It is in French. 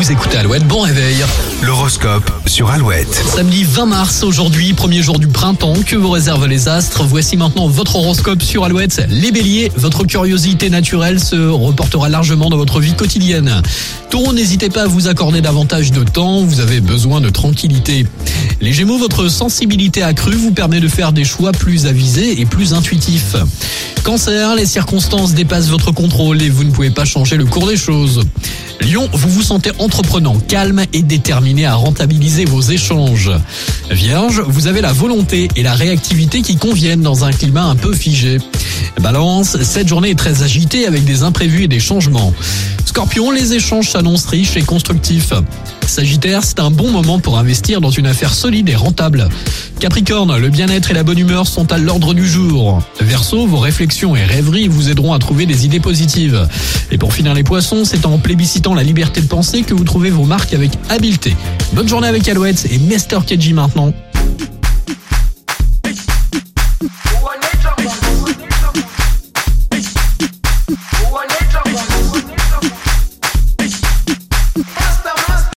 Vous écoutez Alouette, bon réveil. L'horoscope sur Alouette. Samedi 20 mars, aujourd'hui, premier jour du printemps. Que vous réservent les astres? Voici maintenant votre horoscope sur Alouette. Les béliers, votre curiosité naturelle se reportera largement dans votre vie quotidienne. Taureau, n'hésitez pas à vous accorder davantage de temps, vous avez besoin de tranquillité. Les gémeaux, votre sensibilité accrue vous permet de faire des choix plus avisés et plus intuitifs. Cancer, les circonstances dépassent votre contrôle et vous ne pouvez pas changer le cours des choses. Lion, vous vous sentez entreprenant, calme et déterminé à rentabiliser vos échanges. Vierge, vous avez la volonté et la réactivité qui conviennent dans un climat un peu figé. Balance, cette journée est très agitée avec des imprévus et des changements. Scorpion, les échanges s'annoncent riches et constructifs. Sagittaire, c'est un bon moment pour investir dans une affaire solide et rentable. Capricorne, le bien-être et la bonne humeur sont à l'ordre du jour. Verseau, vos réflexions et rêveries vous aideront à trouver des idées positives. Et pour finir les poissons, c'est en plébiscitant la liberté de penser que vous trouvez vos marques avec habileté. Bonne journée avec Alouette et Mester Kedji maintenant.